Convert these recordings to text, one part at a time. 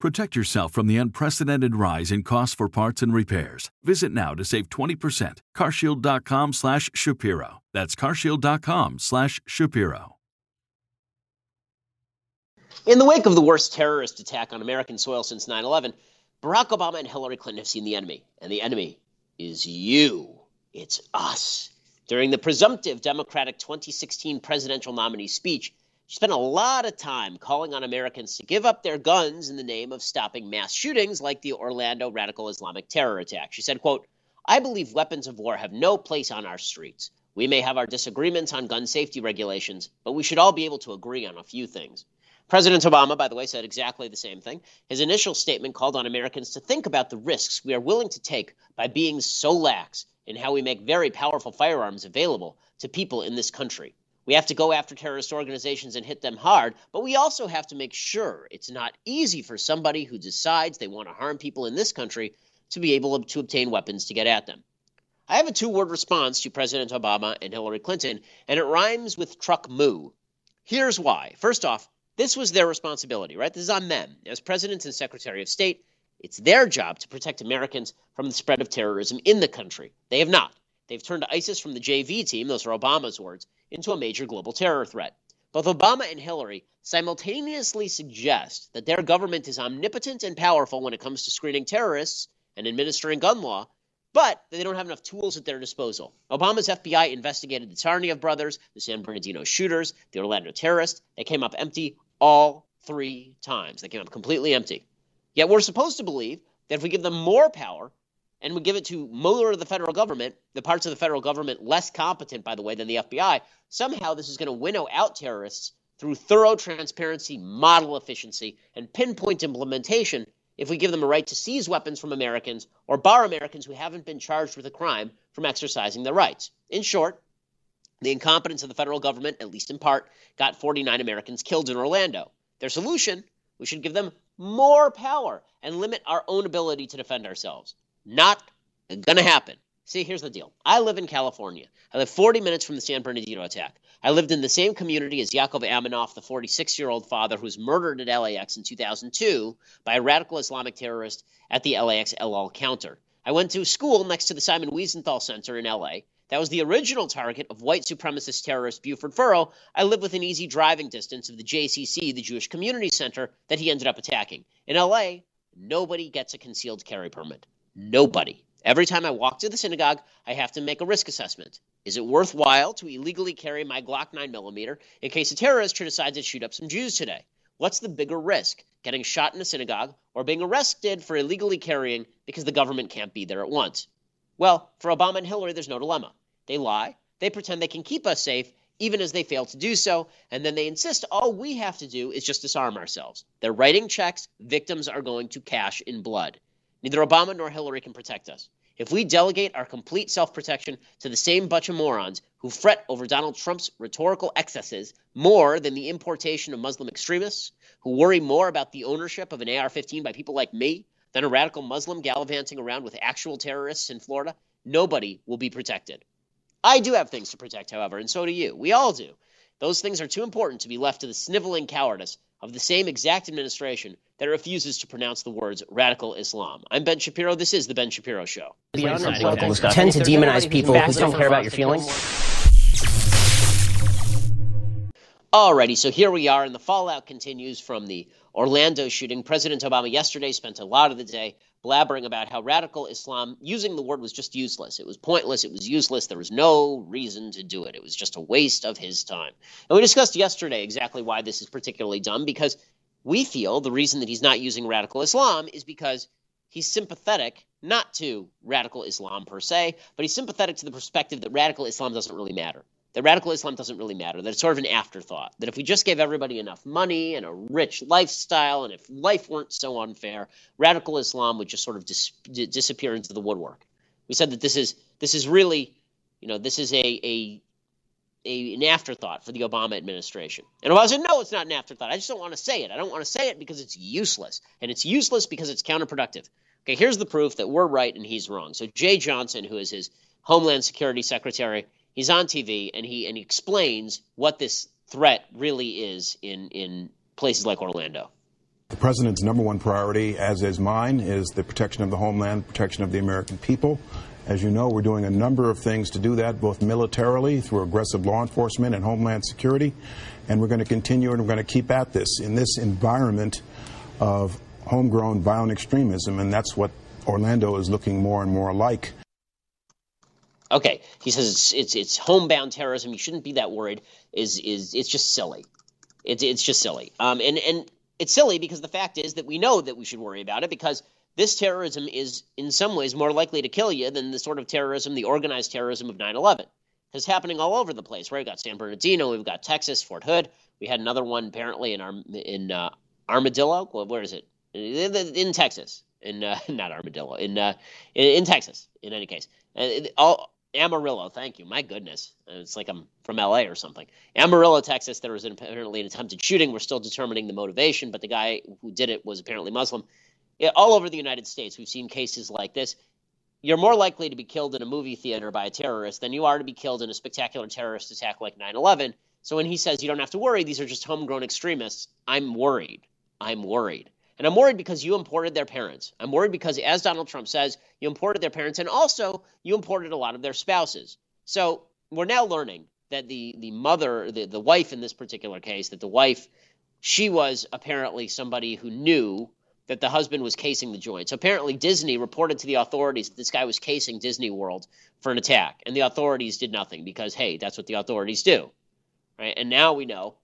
Protect yourself from the unprecedented rise in costs for parts and repairs. Visit now to save 20%. carshield.com/Shapiro. That's carshield.com/Shapiro. In the wake of the worst terrorist attack on American soil since 9/11, Barack Obama and Hillary Clinton have seen the enemy, and the enemy is you. It's us. During the presumptive Democratic 2016 presidential nominee speech, she spent a lot of time calling on Americans to give up their guns in the name of stopping mass shootings like the Orlando radical Islamic terror attack. She said, quote, "I believe weapons of war have no place on our streets. We may have our disagreements on gun safety regulations, but we should all be able to agree on a few things." President Obama, by the way, said exactly the same thing. His initial statement called on Americans to think about the risks we are willing to take by being so lax in how we make very powerful firearms available to people in this country. We have to go after terrorist organizations and hit them hard, but we also have to make sure it's not easy for somebody who decides they want to harm people in this country to be able to obtain weapons to get at them. I have a two-word response to President Obama and Hillary Clinton, and it rhymes with truck moo. Here's why. First off, this was their responsibility, right? This is on them. As presidents and secretary of state, it's their job to protect Americans from the spread of terrorism in the country. They have not. They've turned ISIS from the JV team, those are Obama's words, into a major global terror threat. Both Obama and Hillary simultaneously suggest that their government is omnipotent and powerful when it comes to screening terrorists and administering gun law, but they don't have enough tools at their disposal. Obama's FBI investigated the Tsarnaev brothers, the San Bernardino shooters, the Orlando terrorists. They came up empty all three times. They came up completely empty. Yet we're supposed to believe that if we give them more power, and we give it to more of the federal government, the parts of the federal government less competent, by the way, than the FBI, somehow this is going to winnow out terrorists through thorough transparency, model efficiency, and pinpoint implementation if we give them a right to seize weapons from Americans or bar Americans who haven't been charged with a crime from exercising their rights. In short, the incompetence of the federal government, at least in part, got 49 Americans killed in Orlando. Their solution, we should give them more power and limit our own ability to defend ourselves. Not gonna happen. See, here's the deal. I live in California. I live 40 minutes from the San Bernardino attack. I lived in the same community as Yaakov Aminoff, the 46-year-old father who was murdered at LAX in 2002 by a radical Islamic terrorist at the LAX LL counter. I went to school next to the Simon Wiesenthal Center in LA. That was the original target of white supremacist terrorist Buford Furrow. I live within easy driving distance of the JCC, the Jewish Community Center, that he ended up attacking. In LA, nobody gets a concealed carry permit. Nobody. Every time I walk to the synagogue, I have to make a risk assessment. Is it worthwhile to illegally carry my Glock 9mm in case a terrorist decides to shoot up some Jews today? What's the bigger risk, getting shot in a synagogue or being arrested for illegally carrying because the government can't be there at once? Well, for Obama and Hillary, there's no dilemma. They lie, they pretend they can keep us safe, even as they fail to do so, and then they insist all we have to do is just disarm ourselves. They're writing checks victims are going to cash in blood. Neither Obama nor Hillary can protect us. If we delegate our complete self-protection to the same bunch of morons who fret over Donald Trump's rhetorical excesses more than the importation of Muslim extremists, who worry more about the ownership of an AR-15 by people like me than a radical Muslim gallivanting around with actual terrorists in Florida, nobody will be protected. I do have things to protect, however, and so do you. We all do. Those things are too important to be left to the sniveling cowardice of the same exact administration that refuses to pronounce the words radical Islam. I'm Ben Shapiro. This is The Ben Shapiro Show. The politicals tend to demonize people who don't care about your feelings. Alrighty, so here we are, and the fallout continues from the Orlando shooting. President Obama yesterday spent a lot of the day blabbering about how radical Islam, using the word, was just useless. It was pointless. It was useless. There was no reason to do it. It was just a waste of his time. And we discussed yesterday exactly why this is particularly dumb, because we feel the reason that he's not using radical Islam is because he's sympathetic not to radical Islam per se, but he's sympathetic to the perspective that radical Islam doesn't really matter. That radical Islam doesn't really matter, that it's sort of an afterthought, that if we just gave everybody enough money and a rich lifestyle and if life weren't so unfair, radical Islam would just sort of disappear into the woodwork. We said that this is really, you know, this is an afterthought for the Obama administration. And Obama said, no, it's not an afterthought. I just don't want to say it. I don't want to say it because it's useless. And it's useless because it's counterproductive. Okay, here's the proof that we're right and he's wrong. So Jay Johnson, who is his Homeland Security Secretary, he's on TV and he explains what this threat really is in places like Orlando. The president's number one priority, as is mine, is the protection of the homeland, protection of the American people. As you know, we're doing a number of things to do that, both militarily through aggressive law enforcement and homeland security. And we're going to continue and we're going to keep at this in this environment of homegrown violent extremism. And that's what Orlando is looking more and more like. Okay, he says it's homebound terrorism. You shouldn't be that worried. It's just silly. It's just silly. And it's silly because the fact is that we know that we should worry about it because this terrorism is in some ways more likely to kill you than the sort of terrorism, the organized terrorism of 9/11. It's happening all over the place. Right? We've got San Bernardino. We've got Texas, Fort Hood. We had another one apparently in Armadillo. Well, where is it? In Texas. Not Armadillo. In Texas. In any case, Amarillo, thank you. My goodness. It's like I'm from LA or something. Amarillo, Texas, there was apparently an attempted shooting. We're still determining the motivation, but the guy who did it was apparently Muslim. All over the United States, we've seen cases like this. You're more likely to be killed in a movie theater by a terrorist than you are to be killed in a spectacular terrorist attack like 9/11. So when he says you don't have to worry, these are just homegrown extremists, I'm worried. I'm worried. And I'm worried because you imported their parents. I'm worried because, as Donald Trump says, you imported their parents and also you imported a lot of their spouses. So we're now learning that the mother, the wife in this particular case, that the wife, she was apparently somebody who knew that the husband was casing the joint. So apparently Disney reported to the authorities that this guy was casing Disney World for an attack. And the authorities did nothing because, hey, that's what the authorities do. Right? And now we know,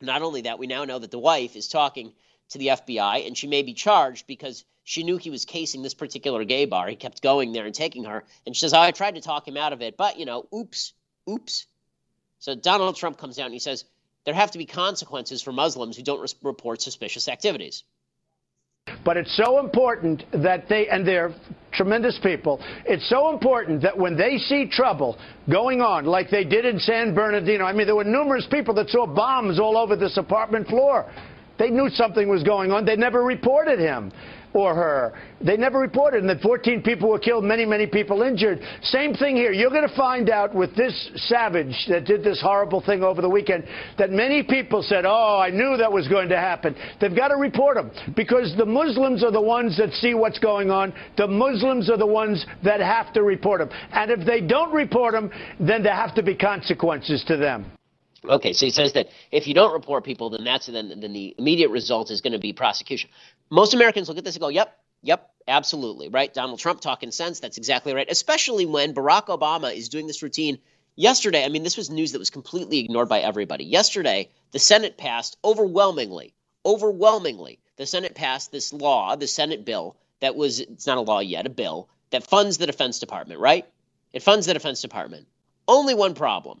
not only that, we now know that the wife is talking to the FBI, and she may be charged because she knew he was casing this particular gay bar. He kept going there and taking her, and she says, oh, I tried to talk him out of it, but, you know, oops. So Donald Trump comes out and he says, there have to be consequences for Muslims who don't report suspicious activities. But it's so important that they're tremendous people. It's so important that when they see trouble going on, like they did in San Bernardino, I mean, there were numerous people that saw bombs all over this apartment floor. They knew something was going on. They never reported him or her. They never reported. And that 14 people were killed, many, many people injured. Same thing here. You're going to find out with this savage that did this horrible thing over the weekend that many people said, oh, I knew that was going to happen. They've got to report him because the Muslims are the ones that see what's going on. The Muslims are the ones that have to report him. And if they don't report him, then there have to be consequences to them. Okay, so he says that if you don't report people, then then the immediate result is going to be prosecution. Most Americans look at this and go, yep, absolutely, right? Donald Trump talking sense, that's exactly right, especially when Barack Obama is doing this routine. Yesterday, I mean, this was news that was completely ignored by everybody. Yesterday, the Senate passed overwhelmingly, the Senate passed this law, the Senate bill that was – it's not a law yet, a bill that funds the Defense Department, right? It funds the Defense Department. Only one problem.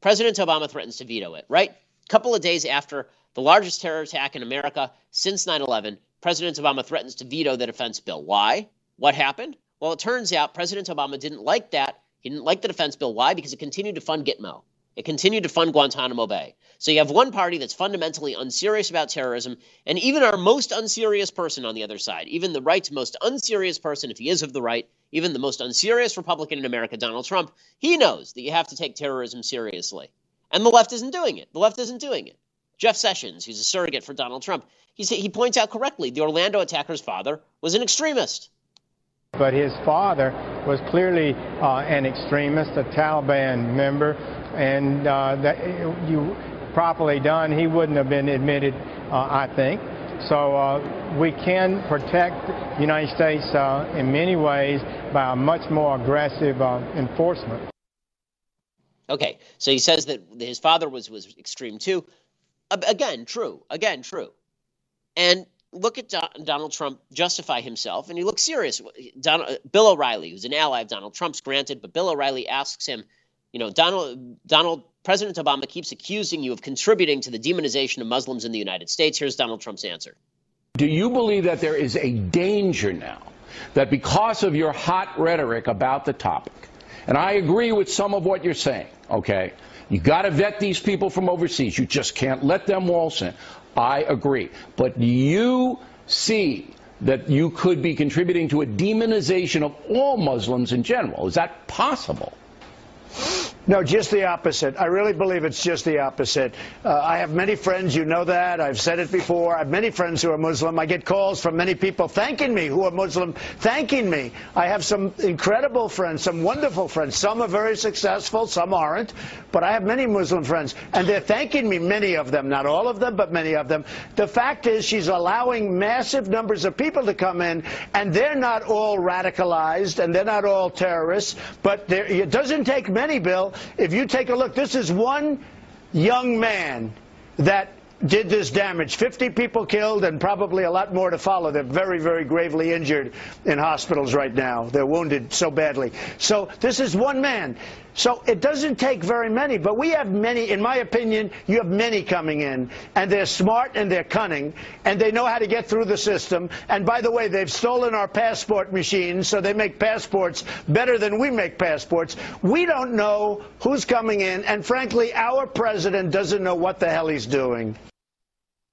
President Obama threatens to veto it, right? A couple of days after the largest terror attack in America since 9/11, President Obama threatens to veto the defense bill. Why? What happened? Well, it turns out President Obama didn't like that. He didn't like the defense bill. Why? Because it continued to fund Gitmo. It continued to fund Guantanamo Bay. So you have one party that's fundamentally unserious about terrorism, and even our most unserious person on the other side, even the right's most unserious person, if he is of the right, even the most unserious Republican in America, Donald Trump, he knows that you have to take terrorism seriously. And the left isn't doing it. Jeff Sessions, who's a surrogate for Donald Trump, he points out correctly the Orlando attacker's father was an extremist. But his father was clearly an extremist, a Taliban member, and that you properly done, he wouldn't have been admitted, I think. So we can protect the United States in many ways by a much more aggressive enforcement. Okay, so he says that his father was extreme too. Again, true. Again, true. And look at Donald Trump justify himself, and he looks serious. Bill O'Reilly, who's an ally of Donald Trump's, granted, but Bill O'Reilly asks him, you know, Donald, President Obama keeps accusing you of contributing to the demonization of Muslims in the United States. Here's Donald Trump's answer. Do you believe that there is a danger now that because of your hot rhetoric about the topic, and I agree with some of what you're saying, okay, you got to vet these people from overseas. You just can't let them waltz in. I agree. But you see that you could be contributing to a demonization of all Muslims in general. Is that possible? No, just the opposite. I really believe it's just the opposite. I have many friends, you know that. I've said it before. I have many friends who are Muslim. I get calls from many people thanking me who are Muslim, thanking me. I have some incredible friends, some wonderful friends. Some are very successful, some aren't. But I have many Muslim friends, and they're thanking me, many of them. Not all of them, but many of them. The fact is she's allowing massive numbers of people to come in, and they're not all radicalized, and they're not all terrorists. But it doesn't take many, Bill. If you take a look, this is one young man that did this damage. 50 people killed and probably a lot more to follow. They're very, very gravely injured in hospitals right now. They're wounded so badly. So this is one man. So it doesn't take very many, but we have many. In my opinion, you have many coming in, and they're smart and they're cunning, and they know how to get through the system. And by the way, they've stolen our passport machines, so they make passports better than we make passports. We don't know who's coming in, and frankly, our president doesn't know what the hell he's doing.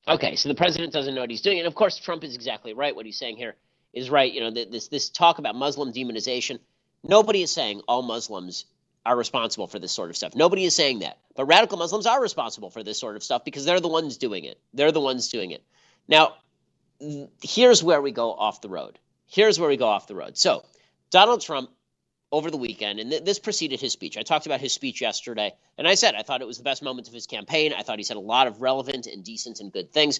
Okay, so the president doesn't know what he's doing, and of course, Trump is exactly right. What he's saying here is right. You know, this talk about Muslim demonization. Nobody is saying all Muslims are responsible for this sort of stuff. Nobody is saying that. But radical Muslims are responsible for this sort of stuff because they're the ones doing it. They're the ones doing it. Now, here's where we go off the road. Here's where we go off the road. So Donald Trump over the weekend, and this preceded his speech. I talked about his speech yesterday, and I said I thought it was the best moment of his campaign. I thought he said a lot of relevant and decent and good things.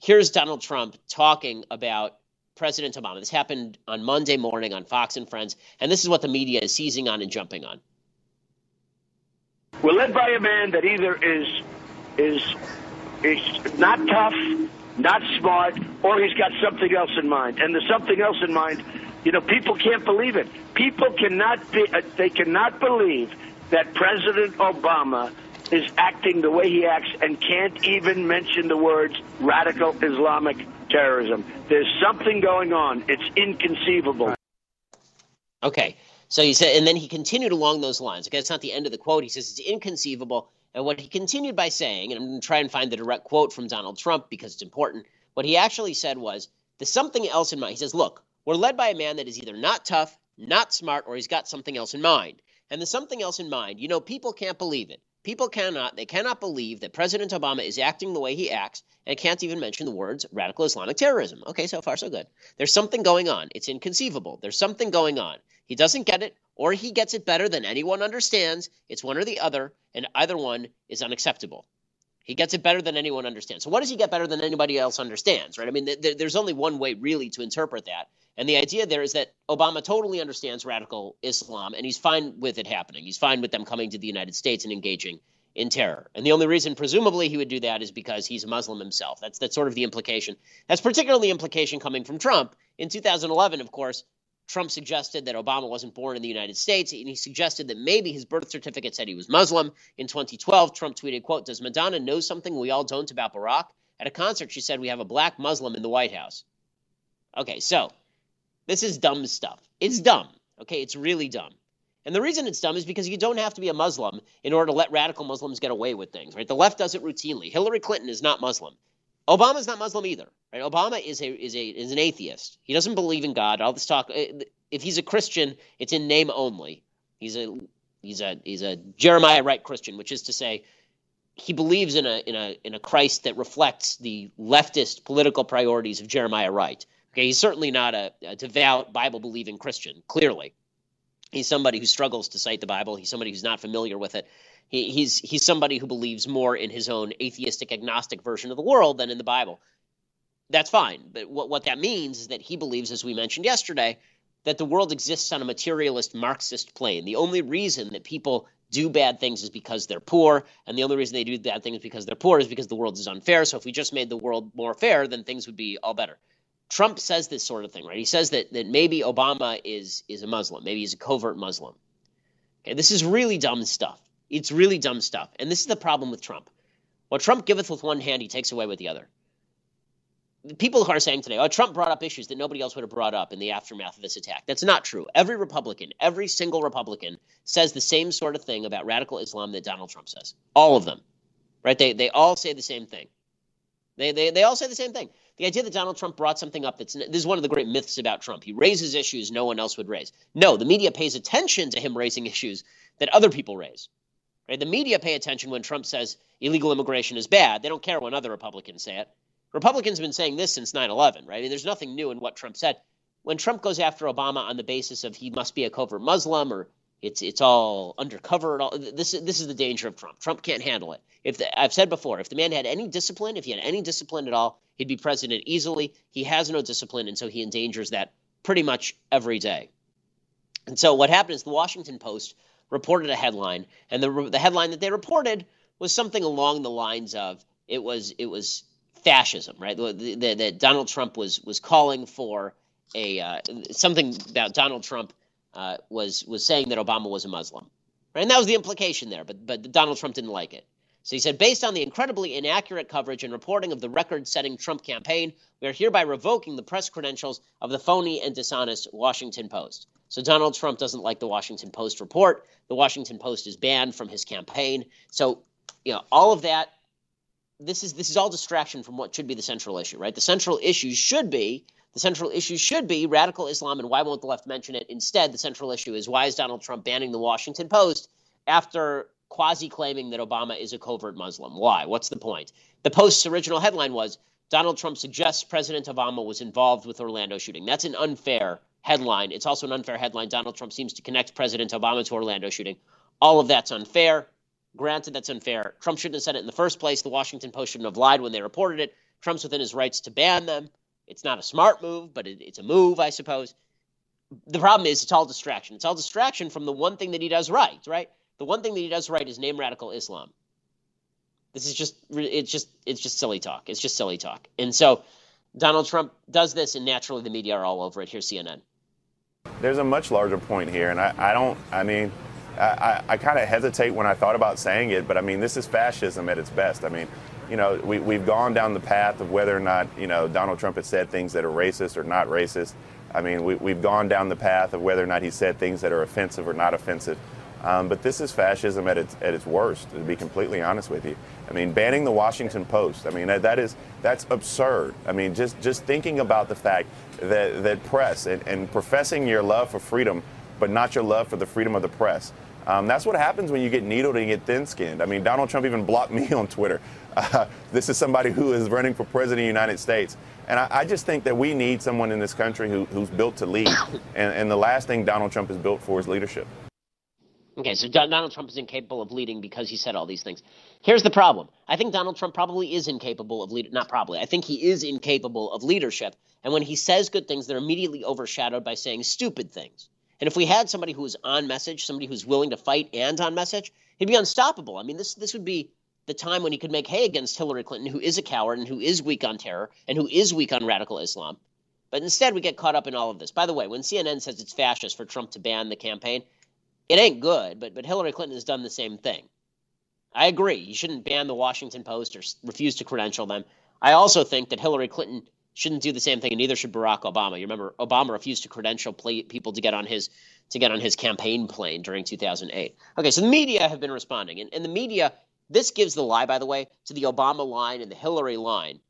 Here's Donald Trump talking about President Obama. This happened on Monday morning on Fox and Friends, and this is what the media is seizing on and jumping on. We're led by a man that either is not tough, not smart, or he's got something else in mind. And the something else in mind, you know, people can't believe it. People cannot be, they cannot believe that President Obama is acting the way he acts and can't even mention the words radical Islamic terrorism. There's something going on. It's inconceivable. Okay. So he said, and then he continued along those lines. Okay, it's not the end of the quote. He says it's inconceivable. And what he continued by saying, and I'm going to try and find the direct quote from Donald Trump because it's important. What he actually said was, there's something else in mind. He says, look, we're led by a man that is either not tough, not smart, or he's got something else in mind. And there's something else in mind. You know, people can't believe it. People cannot. They cannot believe that President Obama is acting the way he acts and can't even mention the words radical Islamic terrorism. Okay, so far so good. There's something going on. It's inconceivable. There's something going on. He doesn't get it, or he gets it better than anyone understands. It's one or the other, and either one is unacceptable. He gets it better than anyone understands. So what does he get better than anybody else understands, right? I mean, there's only one way really to interpret that, and the idea there is that Obama totally understands radical Islam, and he's fine with it happening. He's fine with them coming to the United States and engaging in terror. And the only reason, presumably, he would do that is because he's a Muslim himself. That's sort of the implication. That's particularly the implication coming from Trump. In 2011, of course, Trump suggested that Obama wasn't born in the United States, and he suggested that maybe his birth certificate said he was Muslim. In 2012, Trump tweeted, quote, does Madonna know something we all don't about Barack? At a concert, she said we have a black Muslim in the White House. Okay, so this is dumb stuff. It's dumb. Okay, it's really dumb. And the reason it's dumb is because you don't have to be a Muslim in order to let radical Muslims get away with things, right? The left does it routinely. Hillary Clinton is not Muslim. Obama's not Muslim either, right? Obama is an atheist. He doesn't believe in God. All this talk, if he's a Christian, it's in name only. He's a Jeremiah Wright Christian, which is to say he believes in a Christ that reflects the leftist political priorities of Jeremiah Wright. Okay, he's certainly not a devout Bible-believing Christian, clearly. He's somebody who struggles to cite the Bible. He's somebody who's not familiar with it. He's somebody who believes more in his own atheistic, agnostic version of the world than in the Bible. That's fine. But what that means is that he believes, as we mentioned yesterday, that the world exists on a materialist Marxist plane. The only reason that people do bad things is because they're poor, and the only reason they do bad things because they're poor is because the world is unfair. So if we just made the world more fair, then things would be all better. Trump says this sort of thing, right? He says that maybe Obama is a Muslim. Maybe he's a covert Muslim. Okay, this is really dumb stuff. It's really dumb stuff. And this is the problem with Trump. What Trump giveth with one hand, he takes away with the other. The people who are saying today, oh, Trump brought up issues that nobody else would have brought up in the aftermath of this attack. That's not true. Every single Republican says the same sort of thing about radical Islam that Donald Trump says. All of them, right? They all say the same thing. They all say the same thing. The idea that Donald Trump brought something up that's – this is one of the great myths about Trump. He raises issues no one else would raise. No, the media pays attention to him raising issues that other people raise. Right? The media pay attention when Trump says illegal immigration is bad. They don't care when other Republicans say it. Republicans have been saying this since 9/11, right? I mean, there's nothing new in what Trump said. When Trump goes after Obama on the basis of he must be a covert Muslim or it's all undercover and all, this is the danger of Trump. Trump can't handle it. I've said before, if the man had any discipline, if he had any discipline at all, he'd be president easily. He has no discipline, and so he endangers that pretty much every day. And so what happened is the Washington Post reported a headline, and the headline that they reported was something along the lines of it was fascism, right? That Donald Trump was calling for something about Donald Trump was saying that Obama was a Muslim, right? And that was the implication there, but Donald Trump didn't like it. So he said, based on the incredibly inaccurate coverage and reporting of the record-setting Trump campaign, we are hereby revoking the press credentials of the phony and dishonest Washington Post. So Donald Trump doesn't like the Washington Post report. The Washington Post is banned from his campaign. So, you know, all of that, this is all distraction from what should be the central issue, right? The central issue should be radical Islam, and why won't the left mention it? Instead, the central issue is, why is Donald Trump banning the Washington Post after quasi-claiming that Obama is a covert Muslim? Why? What's the point? The Post's original headline was, Donald Trump suggests President Obama was involved with Orlando shooting. That's an unfair headline. It's also an unfair headline. Donald Trump seems to connect President Obama to Orlando shooting. All of that's unfair. Granted, that's unfair. Trump shouldn't have said it in the first place. The Washington Post shouldn't have lied when they reported it. Trump's within his rights to ban them. It's not a smart move, but it's a move, I suppose. The problem is it's all distraction. It's all distraction from the one thing that he does right, right? The one thing that he does right is name radical Islam. This is just silly talk. It's just silly talk. And so Donald Trump does this, and naturally the media are all over it. Here's CNN. There's a much larger point here, and I kind of hesitate when I thought about saying it, but I mean, this is fascism at its best. I mean, you know, we've gone down the path of whether or not, you know, Donald Trump has said things that are racist or not racist. I mean, we've gone down the path of whether or not he said things that are offensive or not offensive. But this is fascism at its worst, to be completely honest with you. I mean, banning the Washington Post, I mean, that's absurd. I mean, just thinking about the fact that press and professing your love for freedom, but not your love for the freedom of the press. That's what happens when you get needled and you get thin-skinned. I mean, Donald Trump even blocked me on Twitter. This is somebody who is running for president of the United States. And I just think that we need someone in this country who's built to lead. And the last thing Donald Trump is built for is leadership. Okay, so Donald Trump is incapable of leading because he said all these things. Here's the problem. I think Donald Trump probably is incapable of leadership. Not probably. I think he is incapable of leadership. And when he says good things, they're immediately overshadowed by saying stupid things. And if we had somebody who was on message, somebody who's willing to fight and on message, he'd be unstoppable. I mean, this would be the time when he could make hay against Hillary Clinton, who is a coward and who is weak on terror and who is weak on radical Islam. But instead, we get caught up in all of this. By the way, when CNN says it's fascist for Trump to ban the campaign, it ain't good, but Hillary Clinton has done the same thing. I agree. You shouldn't ban the Washington Post or refuse to credential them. I also think that Hillary Clinton shouldn't do the same thing, and neither should Barack Obama. You remember, Obama refused to credential people to get on his campaign plane during 2008. Okay, so the media have been responding, and the media, this gives the lie, by the way, to the Obama line and the Hillary line.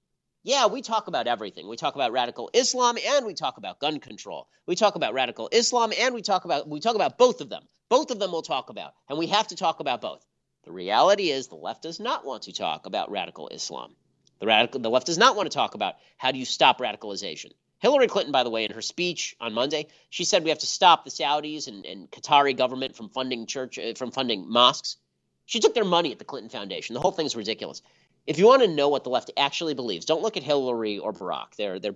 Yeah, we talk about everything. We talk about radical Islam, and we talk about gun control. We talk about radical Islam, and we talk about both of them. Both of them we'll talk about, and we have to talk about both. The reality is the left does not want to talk about radical Islam. The left does not want to talk about how do you stop radicalization. Hillary Clinton, by the way, in her speech on Monday, she said we have to stop the Saudis and Qatari government from funding mosques. She took their money at the Clinton Foundation. The whole thing is ridiculous. if you want to know what the left actually believes, don't look at Hillary or Barack. They're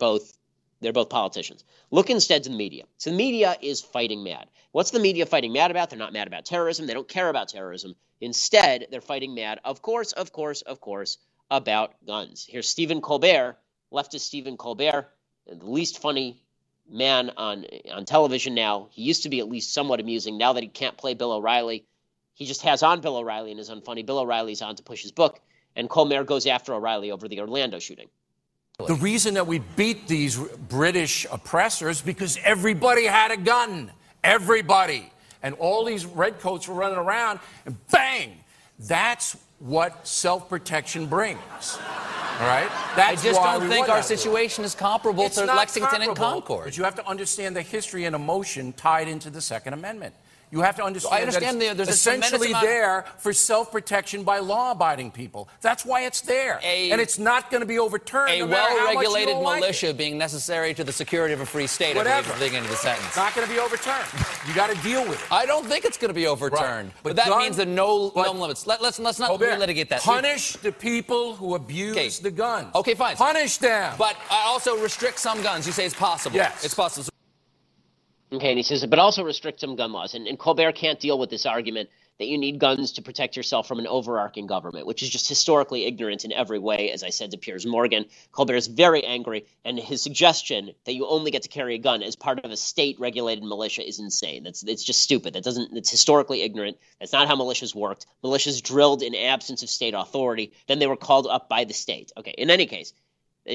both politicians. Look instead to the media. So the media is fighting mad. What's the media fighting mad about? They're not mad about terrorism. They don't care about terrorism. Instead, they're fighting mad, of course, about guns. Here's Stephen Colbert, leftist Stephen Colbert, the least funny man on television now. He used to be at least somewhat amusing. Now that he can't play Bill O'Reilly, he just has on Bill O'Reilly and is unfunny. Bill O'Reilly's on to push his book, and Colbert goes after O'Reilly over the Orlando shooting. The reason that we beat these British oppressors because everybody had a gun. Everybody. And all these redcoats were running around, and bang! That's what self-protection brings. All right? That's I just why don't think our situation is comparable it's to Lexington and Concord. But you have to understand the history and emotion tied into the Second Amendment. You have to understand, that it's essentially there for self-protection by law-abiding people. That's why it's there. And it's not going to be overturned. A well-regulated militia being necessary to the security of a free state. Whatever. I believe, at the beginning of the sentence. It's not going to be overturned. You got to deal with it. I don't think it's going to be overturned. Right. But that means the no limits. Let's not relitigate that. Punish the people who abuse the guns. Okay, fine. Punish them. But I also restrict some guns. You say it's possible. Yes. It's possible. Okay, and he says, but also restrict some gun laws. And Colbert can't deal with this argument that you need guns to protect yourself from an overarching government, which is just historically ignorant in every way, as I said to Piers Morgan. Colbert is very angry, and his suggestion that you only get to carry a gun as part of a state-regulated militia is insane. It's just stupid. It's historically ignorant. That's not how militias worked. Militias drilled in absence of state authority. Then they were called up by the state. Okay, in any case,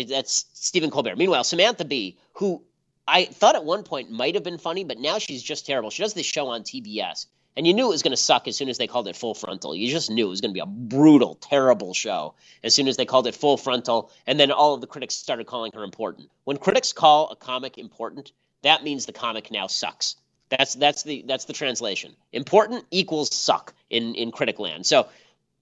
that's Stephen Colbert. Meanwhile, Samantha Bee, who I thought at one point might have been funny, but now she's just terrible. She does this show on TBS, and you knew it was going to suck as soon as they called it Full Frontal. You just knew it was going to be a brutal, terrible show as soon as they called it Full Frontal, and then all of the critics started calling her important. When critics call a comic important, that means the comic now sucks. That's the translation. Important equals suck in critic land. So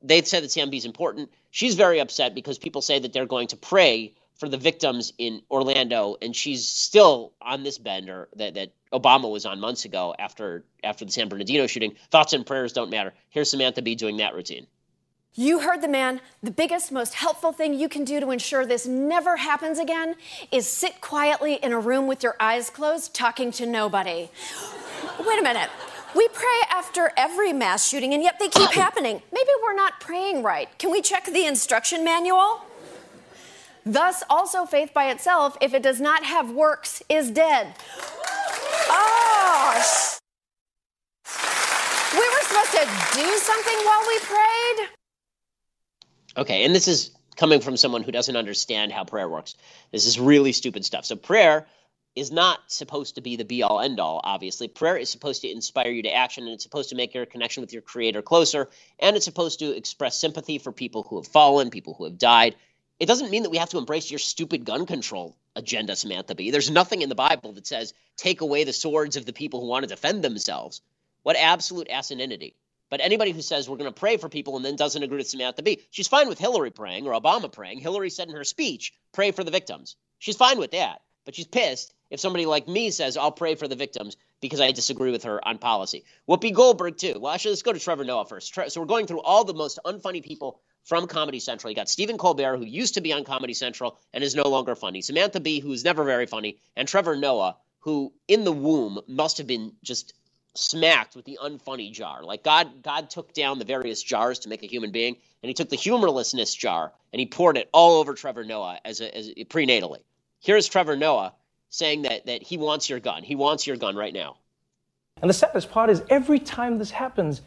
they said that Sam B's important. She's very upset because people say that they're going to pray for the victims in Orlando, and she's still on this bender that Obama was on months ago after the San Bernardino shooting. Thoughts and prayers don't matter. Here's Samantha Bee doing that routine. You heard the man. The biggest, most helpful thing you can do to ensure this never happens again is sit quietly in a room with your eyes closed, talking to nobody. Wait a minute. We pray after every mass shooting, and yet they keep happening. Maybe we're not praying right. Can we check the instruction manual? Thus, also faith by itself, if it does not have works, is dead. Oh! We were supposed to do something while we prayed? Okay, and this is coming from someone who doesn't understand how prayer works. This is really stupid stuff. So prayer is not supposed to be the be-all, end-all, obviously. Prayer is supposed to inspire you to action, and it's supposed to make your connection with your Creator closer, and it's supposed to express sympathy for people who have fallen, people who have died. It doesn't mean that we have to embrace your stupid gun control agenda, Samantha Bee. There's nothing in the Bible that says take away the swords of the people who want to defend themselves. What absolute asininity. But anybody who says we're going to pray for people and then doesn't agree with Samantha Bee, she's fine with Hillary praying or Obama praying. Hillary said in her speech, pray for the victims. She's fine with that, but she's pissed if somebody like me says I'll pray for the victims because I disagree with her on policy. Whoopi Goldberg, too. Well, actually, let's go to Trevor Noah first. So we're going through all the most unfunny people from Comedy Central. You got Stephen Colbert, who used to be on Comedy Central and is no longer funny, Samantha Bee, who is never very funny, and Trevor Noah, who in the womb must have been just smacked with the unfunny jar. Like God took down the various jars to make a human being, and he took the humorlessness jar and he poured it all over Trevor Noah as prenatally. Here's Trevor Noah saying that he wants your gun. He wants your gun right now. And the saddest part is every time this happens,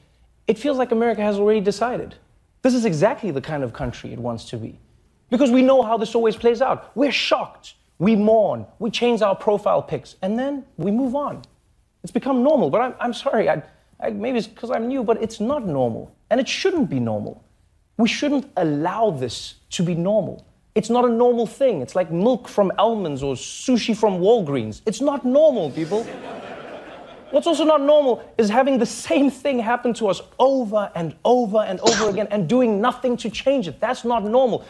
it feels like America has already decided. This is exactly the kind of country it wants to be. Because we know how this always plays out. We're shocked. We mourn. We change our profile pics. And then we move on. It's become normal. But I'm sorry. Maybe it's because I'm new, but it's not normal. And it shouldn't be normal. We shouldn't allow this to be normal. It's not a normal thing. It's like milk from almonds or sushi from Walgreens. It's not normal, people. What's also not normal is having the same thing happen to us over and over and over again and doing nothing to change it. That's not normal.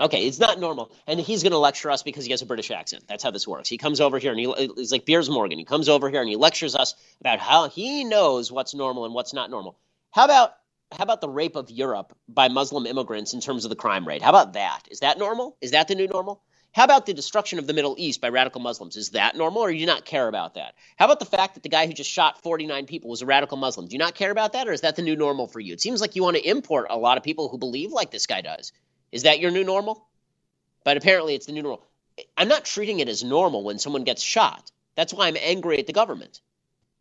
Okay, it's not normal. And he's going to lecture us because he has a British accent. That's how this works. He comes over here and he's like Piers Morgan. He comes over here and he lectures us about how he knows what's normal and what's not normal. How about how about the rape of Europe by Muslim immigrants in terms of the crime rate? How about that? Is that normal? Is that the new normal? How about the destruction of the Middle East by radical Muslims? Is that normal, or do you not care about that? How about the fact that the guy who just shot 49 people was a radical Muslim? Do you not care about that, or is that the new normal for you? It seems like you want to import a lot of people who believe like this guy does. Is that your new normal? But apparently it's the new normal. I'm not treating it as normal when someone gets shot. That's why I'm angry at the government.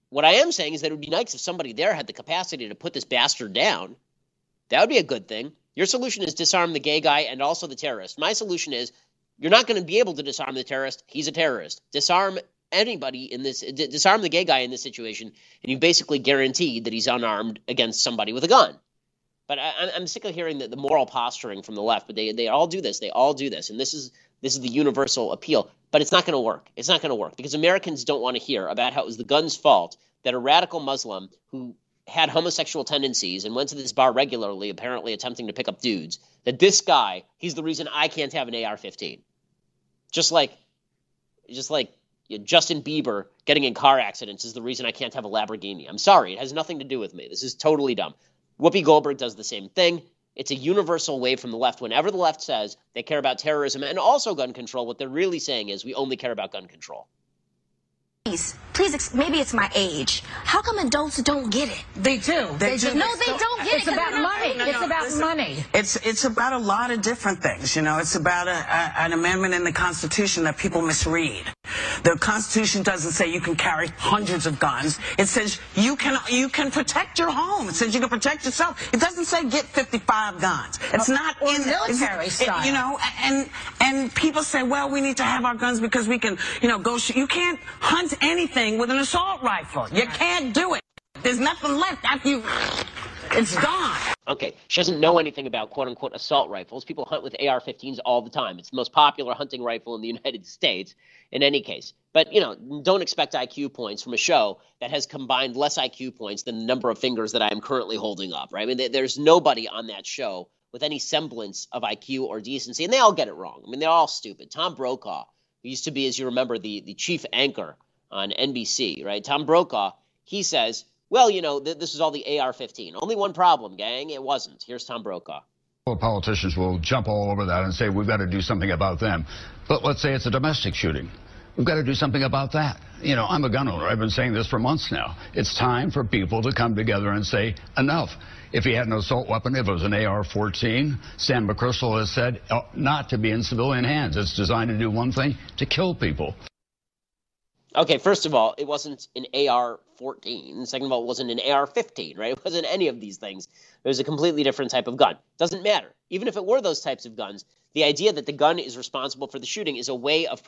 What I am saying is that it would be nice if somebody there had the capacity to put this bastard down. That would be a good thing. Your solution is disarm the gay guy and also the terrorist. My solution is, you're not going to be able to disarm the terrorist. He's a terrorist. Disarm anybody in this – disarm the gay guy in this situation, and you basically guaranteed that he's unarmed against somebody with a gun. But I'm sick of hearing the moral posturing from the left. But they all do this. They all do this. And this is the universal appeal. But it's not going to work. It's not going to work because Americans don't want to hear about how it was the gun's fault that a radical Muslim who had homosexual tendencies and went to this bar regularly, apparently attempting to pick up dudes, that this guy, he's the reason I can't have an AR-15. Just like Justin Bieber getting in car accidents is the reason I can't have a Lamborghini. I'm sorry. It has nothing to do with me. This is totally dumb. Whoopi Goldberg does the same thing. It's a universal wave from the left. Whenever the left says they care about terrorism and also gun control, what they're really saying is we only care about gun control. Please, maybe it's my age. How come adults don't get it? They do. They do. No, they don't get it. It's about money. It's about money. It's about a lot of different things. You know, it's about an amendment in the Constitution that people misread. The Constitution doesn't say you can carry hundreds of guns. It says you can protect your home. It says you can protect yourself. It doesn't say get 55 guns. It's not in military style. You know, and people say, well, we need to have our guns because we can, you know, go shoot. You can't hunt anything with an assault rifle. You can't do it. There's nothing left after you. It's gone. Okay, she doesn't know anything about quote-unquote assault rifles. People hunt with AR-15s all the time. It's the most popular hunting rifle in the United States in any case. But, you know, don't expect IQ points from a show that has combined less IQ points than the number of fingers that I am currently holding up, right? I mean, there's nobody on that show with any semblance of IQ or decency, and they all get it wrong. I mean, they're all stupid. Tom Brokaw, who used to be, as you remember, the chief anchor on NBC, right? Tom Brokaw, he says, well, you know, this is all the AR-15. Only one problem, gang. It wasn't. Here's Tom Brokaw. Well, politicians will jump all over that and say, we've got to do something about them. But let's say it's a domestic shooting. We've got to do something about that. You know, I'm a gun owner. I've been saying this for months now. It's time for people to come together and say, enough. If he had an assault weapon, if it was an AR-14, Sam McChrystal has said not to be in civilian hands. It's designed to do one thing, to kill people. Okay, first of all, it wasn't an AR-14. Second of all, it wasn't an AR-15, right? It wasn't any of these things. It was a completely different type of gun. Doesn't matter. Even if it were those types of guns, the idea that the gun is responsible for the shooting is a way of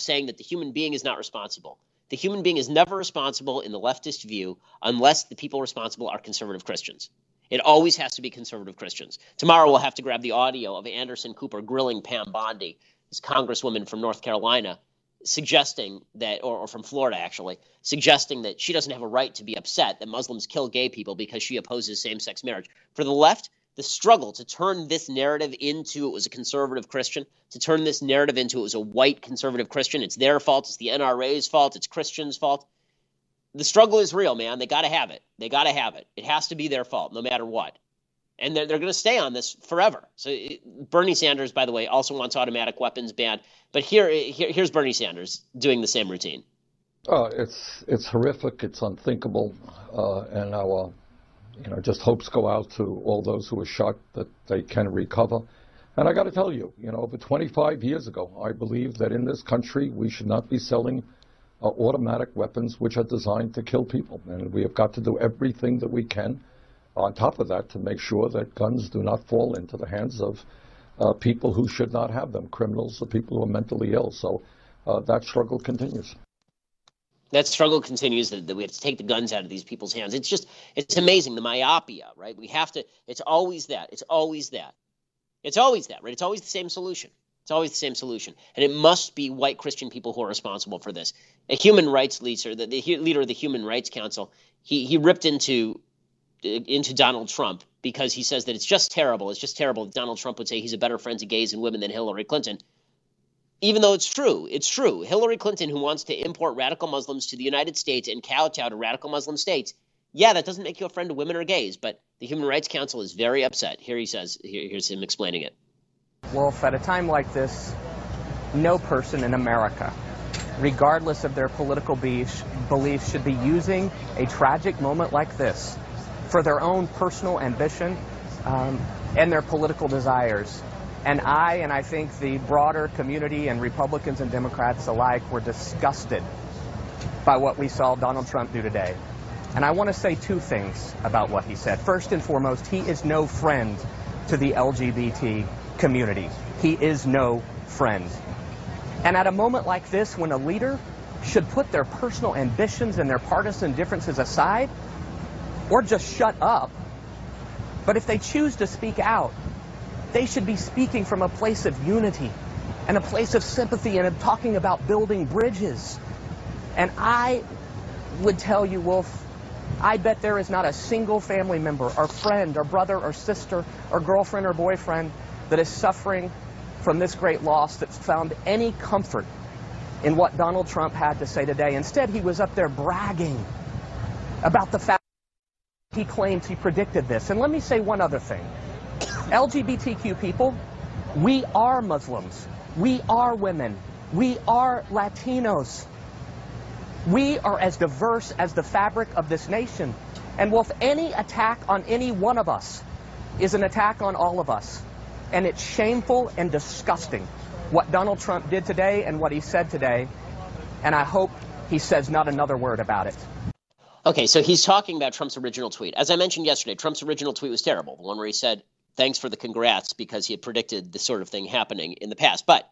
saying that the human being is not responsible. The human being is never responsible in the leftist view unless the people responsible are conservative Christians. It always has to be conservative Christians. Tomorrow we'll have to grab the audio of Anderson Cooper grilling Pam Bondi, this congresswoman from North Carolina, suggesting that, or from Florida actually, suggesting that she doesn't have a right to be upset that Muslims kill gay people because she opposes same-sex marriage. For the left, the struggle to turn this narrative into it was a conservative Christian, to turn this narrative into it was a white conservative Christian, it's their fault, it's the NRA's fault, it's Christians' fault. The struggle is real, man. They got to have it. They got to have it. It has to be their fault no matter what. And they're going to stay on this forever. So Bernie Sanders, by the way, also wants automatic weapons banned. But here's Bernie Sanders doing the same routine. Oh, it's horrific. It's unthinkable. And our, you know, just hopes go out to all those who were shot that they can recover. And I got to tell you, you know, over 25 years ago, I believed that in this country we should not be selling automatic weapons which are designed to kill people. And we have got to do everything that we can on top of that to make sure that guns do not fall into the hands of people who should not have them, criminals, the people who are mentally ill. So that struggle continues. That struggle continues, that we have to take the guns out of these people's hands. It's just, it's amazing, the myopia, right? We have to, it's always that, it's always that. It's always that, right? It's always the same solution. It's always the same solution. And it must be white Christian people who are responsible for this. A human rights leader, the leader of the Human Rights Council, he ripped into Donald Trump because he says that it's just terrible. It's just terrible. Donald Trump would say he's a better friend to gays and women than Hillary Clinton. Even though it's true, it's true. Hillary Clinton, who wants to import radical Muslims to the United States and kowtow to radical Muslim states, yeah, that doesn't make you a friend to women or gays, but The Human Rights Council is very upset. Here he says, here's him explaining it. Wolf, at a time like this, no person in America, regardless of their political beliefs, should be using a tragic moment like this for their own personal ambition and their political desires. And I think the broader community and Republicans and Democrats alike were disgusted by what we saw Donald Trump do today. And I want to say two things about what he said. First and foremost, he is no friend to the LGBT community. He is no friend. And at a moment like this, when a leader should put their personal ambitions and their partisan differences aside, or just shut up, but if they choose to speak out, they should be speaking from a place of unity and a place of sympathy and of talking about building bridges. And I would tell you, Wolf, I bet there is not a single family member or friend or brother or sister or girlfriend or boyfriend that is suffering from this great loss that found any comfort in what Donald Trump had to say today. Instead, he was up there bragging about the fact he claims he predicted this. And let me say one other thing. LGBTQ people, we are Muslims, we are women, we are Latinos. We are as diverse as the fabric of this nation. And Wolf, any attack on any one of us is an attack on all of us. And it's shameful and disgusting what Donald Trump did today and what he said today. And I hope he says not another word about it. Okay, so he's talking about Trump's original tweet. As I mentioned yesterday, Trump's original tweet was terrible. The one where he said, thanks for the congrats, because he had predicted this sort of thing happening in the past. But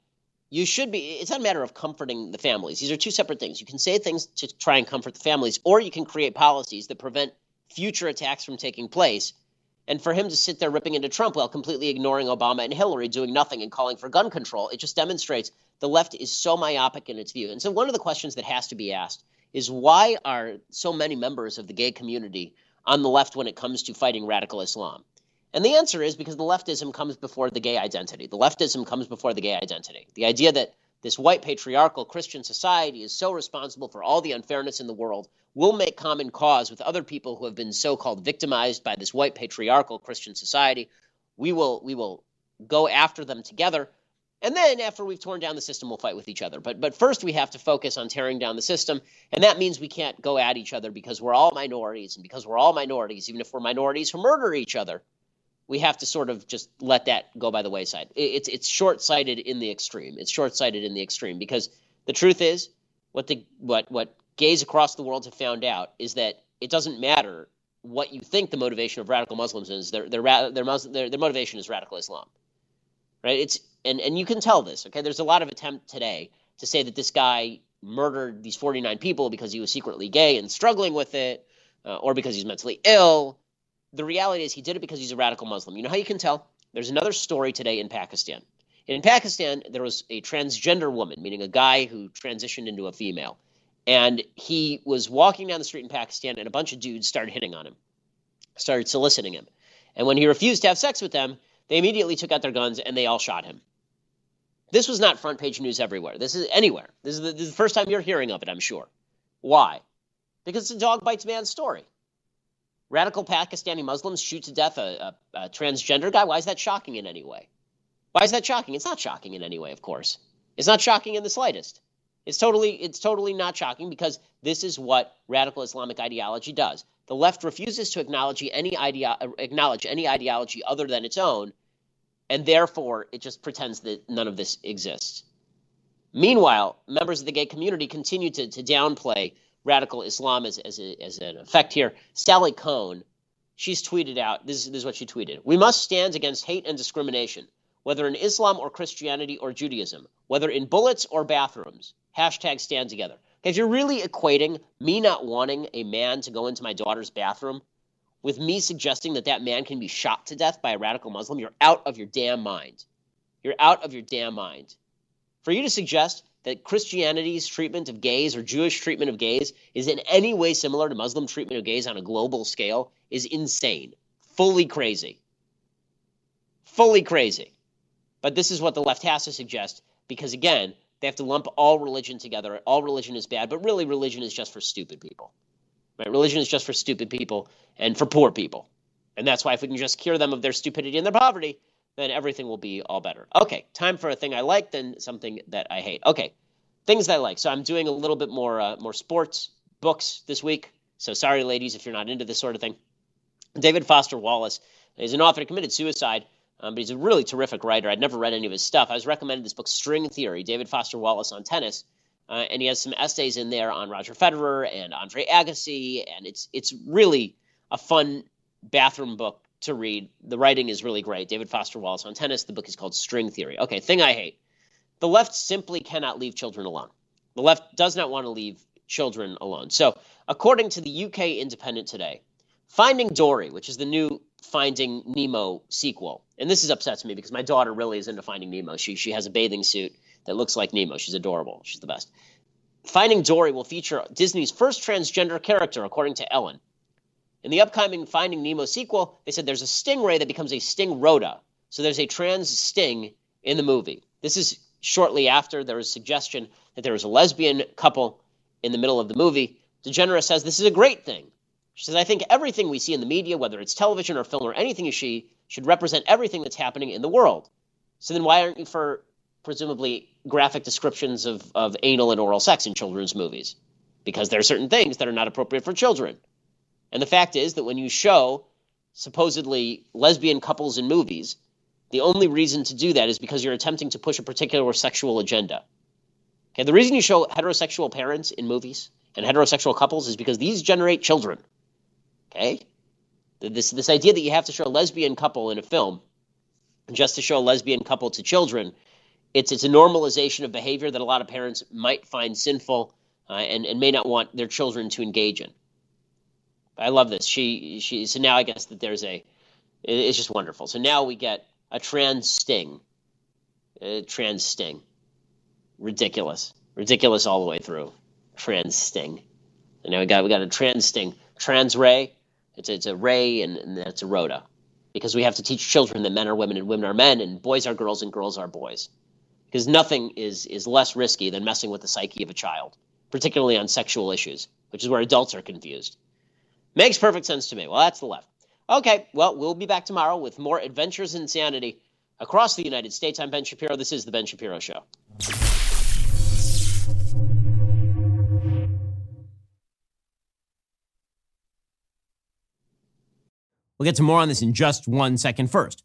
you should be – it's not a matter of comforting the families. These are two separate things. You can say things to try and comfort the families, or you can create policies that prevent future attacks from taking place. And for him to sit there ripping into Trump while completely ignoring Obama and Hillary, doing nothing and calling for gun control, it just demonstrates the left is so myopic in its view. And so one of the questions that has to be asked is, why are so many members of the gay community on the left when it comes to fighting radical Islam? And the answer is because the leftism comes before the gay identity. The leftism comes before the gay identity. The idea that this white patriarchal Christian society is so responsible for all the unfairness in the world will make common cause with other people who have been so-called victimized by this white patriarchal Christian society. We will go after them together. And then after we've torn down the system, we'll fight with each other. But first we have to focus on tearing down the system, and that means we can't go at each other because we're all minorities, and because we're all minorities, even if we're minorities who murder each other, we have to sort of just let that go by the wayside. It's short-sighted in the extreme. It's short-sighted in the extreme because the truth is what gays across the world have found out is that it doesn't matter what you think the motivation of radical Muslims is. Their motivation is radical Islam, right? And you can tell this, okay? There's a lot of attempt today to say that this guy murdered these 49 people because he was secretly gay and struggling with it, or because he's mentally ill. The reality is he did it because he's a radical Muslim. You know how you can tell? There's another story today in Pakistan. In Pakistan, there was a transgender woman, meaning a guy who transitioned into a female. And he was walking down the street in Pakistan, and a bunch of dudes started hitting on him, started soliciting him. And when he refused to have sex with them, they immediately took out their guns and they all shot him. This was not front page news everywhere. This is anywhere. This is the first time you're hearing of it, I'm sure. Why? Because it's a dog bites man story. Radical Pakistani Muslims shoot to death a transgender guy? Why is that shocking in any way? Why is that shocking? It's not shocking in any way, of course. It's not shocking in the slightest. It's totally not shocking because this is what radical Islamic ideology does. The left refuses to acknowledge any ideology other than its own, and therefore it just pretends that none of this exists. Meanwhile, members of the gay community continue to downplay radical Islam as an effect here. Sally Cohn, she's tweeted out, this is what she tweeted. We must stand against hate and discrimination, whether in Islam or Christianity or Judaism, whether in bullets or bathrooms. Hashtag stand together. If you're really equating me not wanting a man to go into my daughter's bathroom with me suggesting that man can be shot to death by a radical Muslim, you're out of your damn mind. You're out of your damn mind. For you to suggest that Christianity's treatment of gays or Jewish treatment of gays is in any way similar to Muslim treatment of gays on a global scale is insane, fully crazy. But this is what the left has to suggest because, again, they have to lump all religion together. All religion is bad, but really religion is just for stupid people, right? Religion is just for stupid people and for poor people. And that's why if we can just cure them of their stupidity and their poverty, then everything will be all better. Okay, time for a thing I like, then something that I hate. Okay, things that I like. So I'm doing a little bit more sports, books this week. So sorry, ladies, if you're not into this sort of thing. David Foster Wallace is an author who committed suicide, but he's a really terrific writer. I'd never read any of his stuff. I was recommended this book, String Theory, David Foster Wallace on tennis. And he has some essays in there on Roger Federer and Andre Agassi. And it's really a fun bathroom book to read. The writing is really great. David Foster Wallace on tennis. The book is called String Theory. Okay, thing I hate. The left simply cannot leave children alone. The left does not want to leave children alone. So according to the UK Independent today, Finding Dory, which is the new Finding Nemo sequel. And this upsets me because my daughter really is into Finding Nemo. She has a bathing suit that looks like Nemo. She's adorable. She's the best. Finding Dory will feature Disney's first transgender character, according to Ellen. In the upcoming Finding Nemo sequel, they said there's a stingray that becomes a stingrota. So there's a trans sting in the movie. This is shortly after there was a suggestion that there was a lesbian couple in the middle of the movie. DeGeneres says this is a great thing. She says, I think everything we see in the media, whether it's television or film or anything you see, should represent everything that's happening in the world. So then why aren't you for presumably graphic descriptions of anal and oral sex in children's movies? Because there are certain things that are not appropriate for children. And the fact is that when you show supposedly lesbian couples in movies, the only reason to do that is because you're attempting to push a particular sexual agenda. Okay, the reason you show heterosexual parents in movies and heterosexual couples is because these generate children. Okay, this idea that you have to show a lesbian couple in a film just to show a lesbian couple to children, it's a normalization of behavior that a lot of parents might find sinful and may not want their children to engage in. I love this. She. So now I guess that there's it's just wonderful. So now we get a trans sting. Ridiculous all the way through. Trans sting. And now we got a trans sting. Trans ray. It's a ray and that's a rota. Because we have to teach children that men are women and women are men and boys are girls and girls are boys. Because nothing is less risky than messing with the psyche of a child, particularly on sexual issues, which is where adults are confused. Makes perfect sense to me. Well, that's the left. Okay, well, we'll be back tomorrow with more adventures in sanity across the United States. I'm Ben Shapiro. This is The Ben Shapiro Show. We'll get to more on this in just 1 second. First,